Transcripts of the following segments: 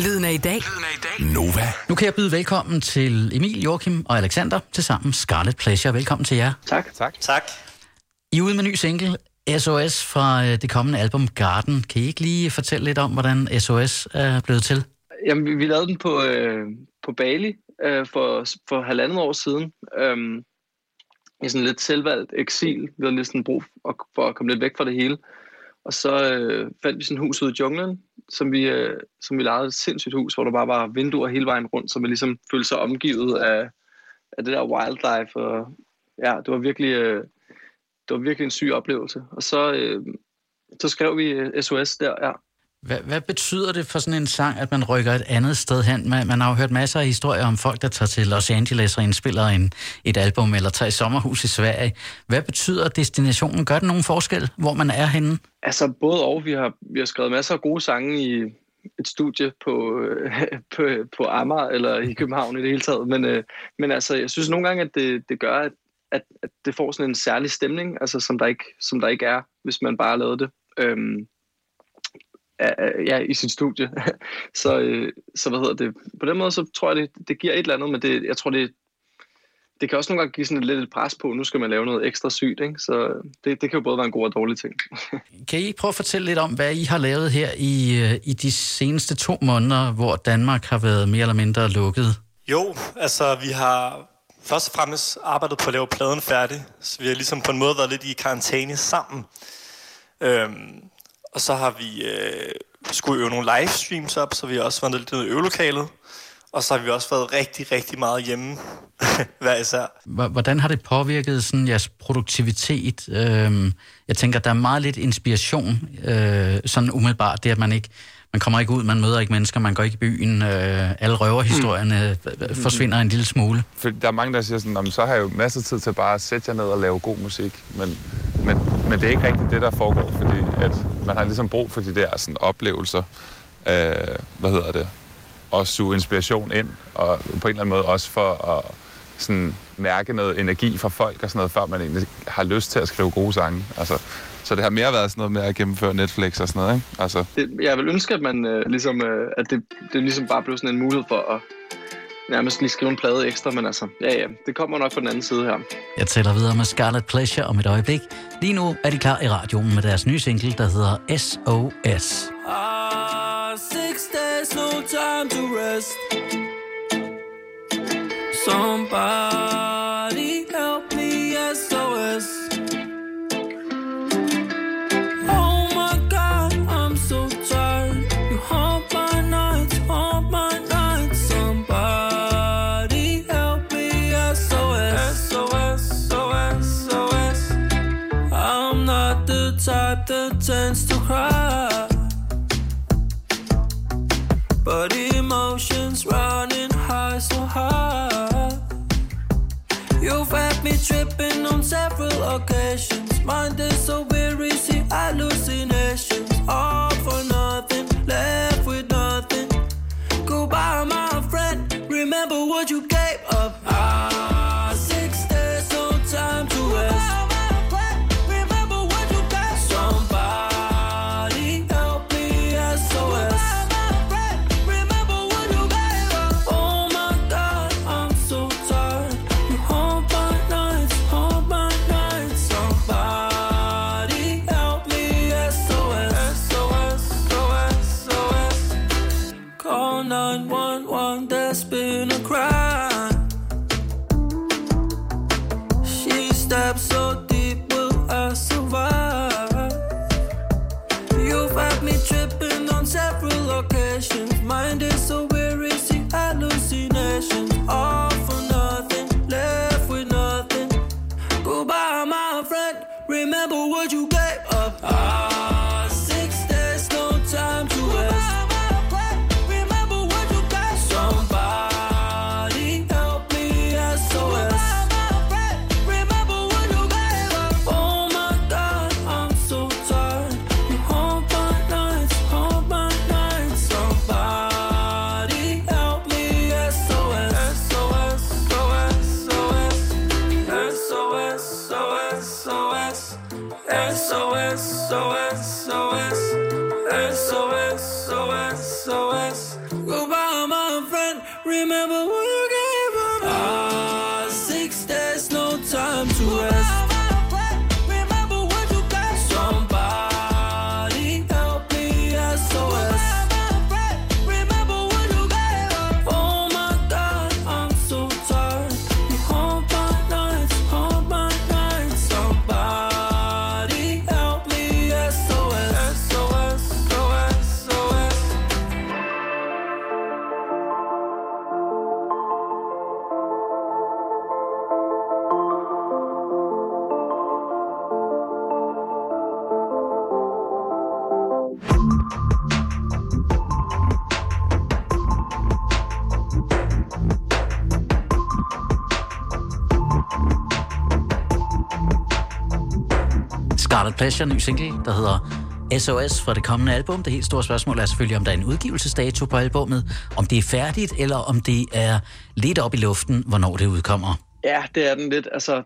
Lyden er i dag. Nova. Nu kan jeg byde velkommen til Emil, Joachim og Alexander, tilsammen Scarlet Pleasure. Velkommen til jer. Tak. I er ude med ny single, SOS, fra det kommende album Garden. Kan I ikke lige fortælle lidt om, hvordan SOS er blevet til? Jamen, vi lavede den på Bali for 1,5 år siden. I sådan lidt selvvalgt eksil. Vi havde lidt sådan brug for at komme lidt væk fra det hele. Og så fandt vi sådan et hus ude i junglen, som vi lejede, et sindssygt hus, hvor der bare var vinduer hele vejen rundt, så man ligesom følte sig omgivet af det der wildlife. Og ja, det var virkelig, en syg oplevelse. Og så skrev vi SOS der, ja. Hvad betyder det for sådan en sang, at man rykker et andet sted hen? Man har jo hørt masser af historier om folk, der tager til Los Angeles og indspiller et album, eller tager i sommerhus i Sverige. Hvad betyder destinationen? Gør det nogen forskel, hvor man er henne? Altså både og. Vi har skrevet masser af gode sange i et studie på Amager, eller i København i det hele taget. Men altså, jeg synes nogle gange, at det gør, at det får sådan en særlig stemning, altså, som der ikke er, hvis man bare lavede det. Ja, i sit studie. Så hvad hedder det? På den måde, så tror jeg, det giver et eller andet, men jeg tror, det kan også nogle gange give sådan lidt et pres på, nu skal man lave noget ekstra sygt, ikke? Så det kan jo både være en god og dårlig ting. Kan I prøve at fortælle lidt om, hvad I har lavet her i de seneste 2 måneder, hvor Danmark har været mere eller mindre lukket? Jo, altså vi har først og fremmest arbejdet på at lave pladen færdig, så vi har ligesom på en måde været lidt i karantæne sammen. Og så har vi skulle øve nogle livestreams op, så vi har også været lidt nede i øvelokalet. Og så har vi også været rigtig, rigtig meget hjemme, hver især. Hvordan har det påvirket sådan jeres produktivitet? Jeg tænker, der er meget lidt inspiration, sådan umiddelbart. Det, at man kommer ikke ud, man møder ikke mennesker, man går ikke i byen. Alle røverhistorierne forsvinder en lille smule. For der er mange, der siger sådan, så har jeg jo masser af tid til bare at sætte jer ned og lave god musik. Men det er ikke rigtigt det, der foregår, fordi at man har ligesom brug for de der sådan, oplevelser af, og suge inspiration ind, og på en eller anden måde også for at sådan, mærke noget energi fra folk og sådan noget, før man egentlig har lyst til at skrive gode sange. Altså, så det har mere været sådan noget med at gennemføre Netflix og sådan noget, ikke? Altså. Jeg vil ønske, at man ligesom, at det ligesom bare blev sådan en mulighed for at nærmest lige skrive en plade ekstra, men altså, ja, det kommer nok på den anden side her. Jeg tæller videre med Scarlet Pleasure om et øjeblik. Lige nu er de klar i radioen med deres nye single, der hedder SOS. 6 days, no time to rest. Somebody help me, SOS. Oh my God, I'm so tired. You haunt my nights. Somebody help me, SOS. SOS, SOS, SOS. I'm not the type that tends to cry, but emotions running high, so high. You've had me tripping on several occasions. Mind is so weary, see hallucinations. All for nothing, left with nothing. Goodbye, my friend, remember what you gave up. 6 days, no time to rest. Scarlet Pleasure, ny single, der hedder SOS fra det kommende album. Det helt store spørgsmål er selvfølgelig, om der er en udgivelsesdato på albumet, om det er færdigt, eller om det er lidt op i luften, hvornår det udkommer. Ja, det er den lidt. Altså,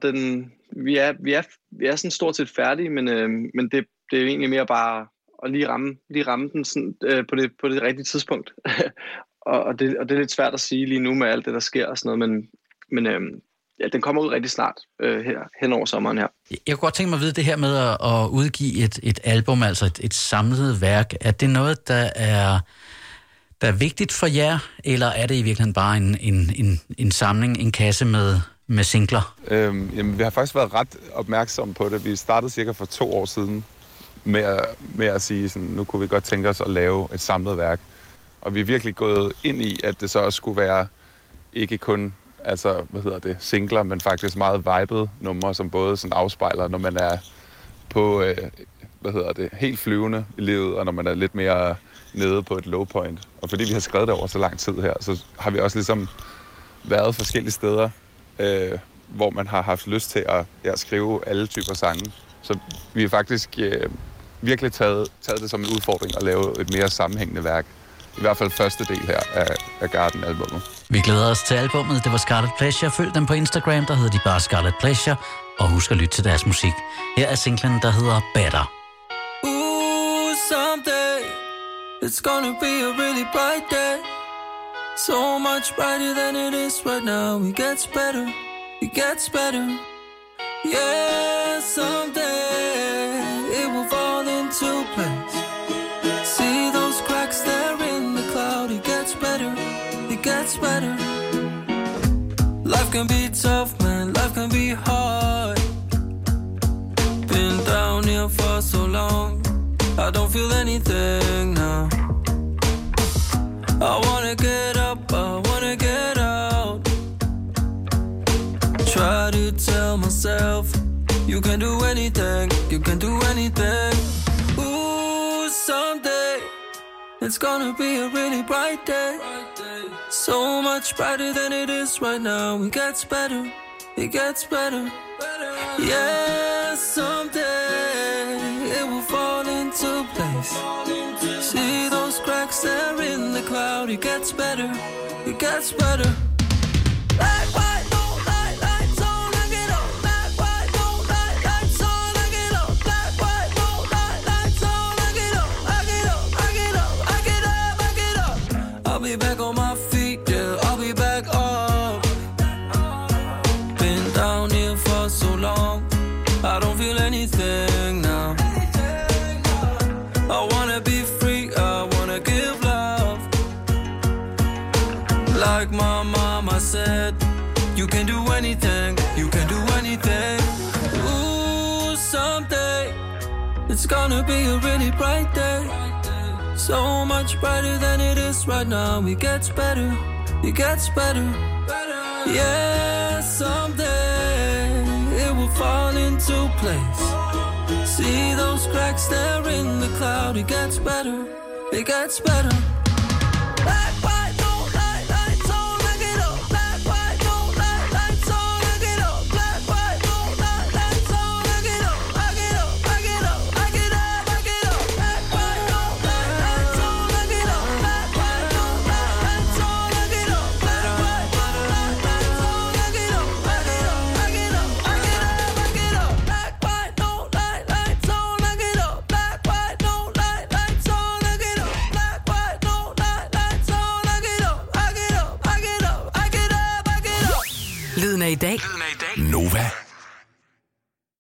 vi er sådan stort set færdige, men det er jo egentlig mere bare at lige ramme den sådan, på det rigtige tidspunkt. og det er lidt svært at sige lige nu med alt det, der sker og sådan noget, men ja, den kommer ud rigtig snart her, hen over sommeren her. Jeg kunne godt tænke mig at vide det her med at udgive et album, altså et samlet værk. Er det noget, der er vigtigt for jer, eller er det i virkeligheden bare en samling, en kasse med singler? Jamen, vi har faktisk været ret opmærksomme på det. Vi startede cirka for 2 år siden med at sige, sådan, nu kunne vi godt tænke os at lave et samlet værk. Og vi er virkelig gået ind i, at det så også skulle være ikke kun altså, singler, men faktisk meget vibede numre, som både sådan afspejler, når man er på, helt flyvende i livet, og når man er lidt mere nede på et low point. Og fordi vi har skrevet det over så lang tid her, så har vi også ligesom været forskellige steder, hvor man har haft lyst til at skrive alle typer sange. Så vi har faktisk virkelig taget det som en udfordring at lave et mere sammenhængende værk. I hvert fald første del her af Garden-albummet. Vi glæder os til albummet. Det var Scarlet Pleasure. Følg dem på Instagram, der hedder de bare Scarlet Pleasure. Og husk at lytte til deres musik. Her er singlen, der hedder Better. Someday it's gonna be a really bright day. So much brighter than it is right now. It gets better, it gets better. Yeah, someday it will fall into place. See those cracks there in the cloud. It gets better, it gets better. Life can be tough, man, life can be hard. Been down here for so long, I don't feel anything now. I wanna get up, I wanna get out. Try to tell myself, you can do anything, you can do anything. Ooh, someday it's gonna be a really bright day. So much brighter than it is right now. It gets better, it gets better. Yeah, someday it will fall into place. See those cracks there in the cloud. It gets better, it gets better. Like what? I'll be back on my feet, yeah, I'll be back up. Been down here for so long, I don't feel anything now. I wanna be free, I wanna give love. Like my mama said, you can do anything, you can do anything. Ooh, someday, it's gonna be a really bright day. So much brighter than it is right now. It gets better, it gets better. Yeah, someday it will fall into place. See those cracks there in the cloud. It gets better, it gets better. I dag. Nova.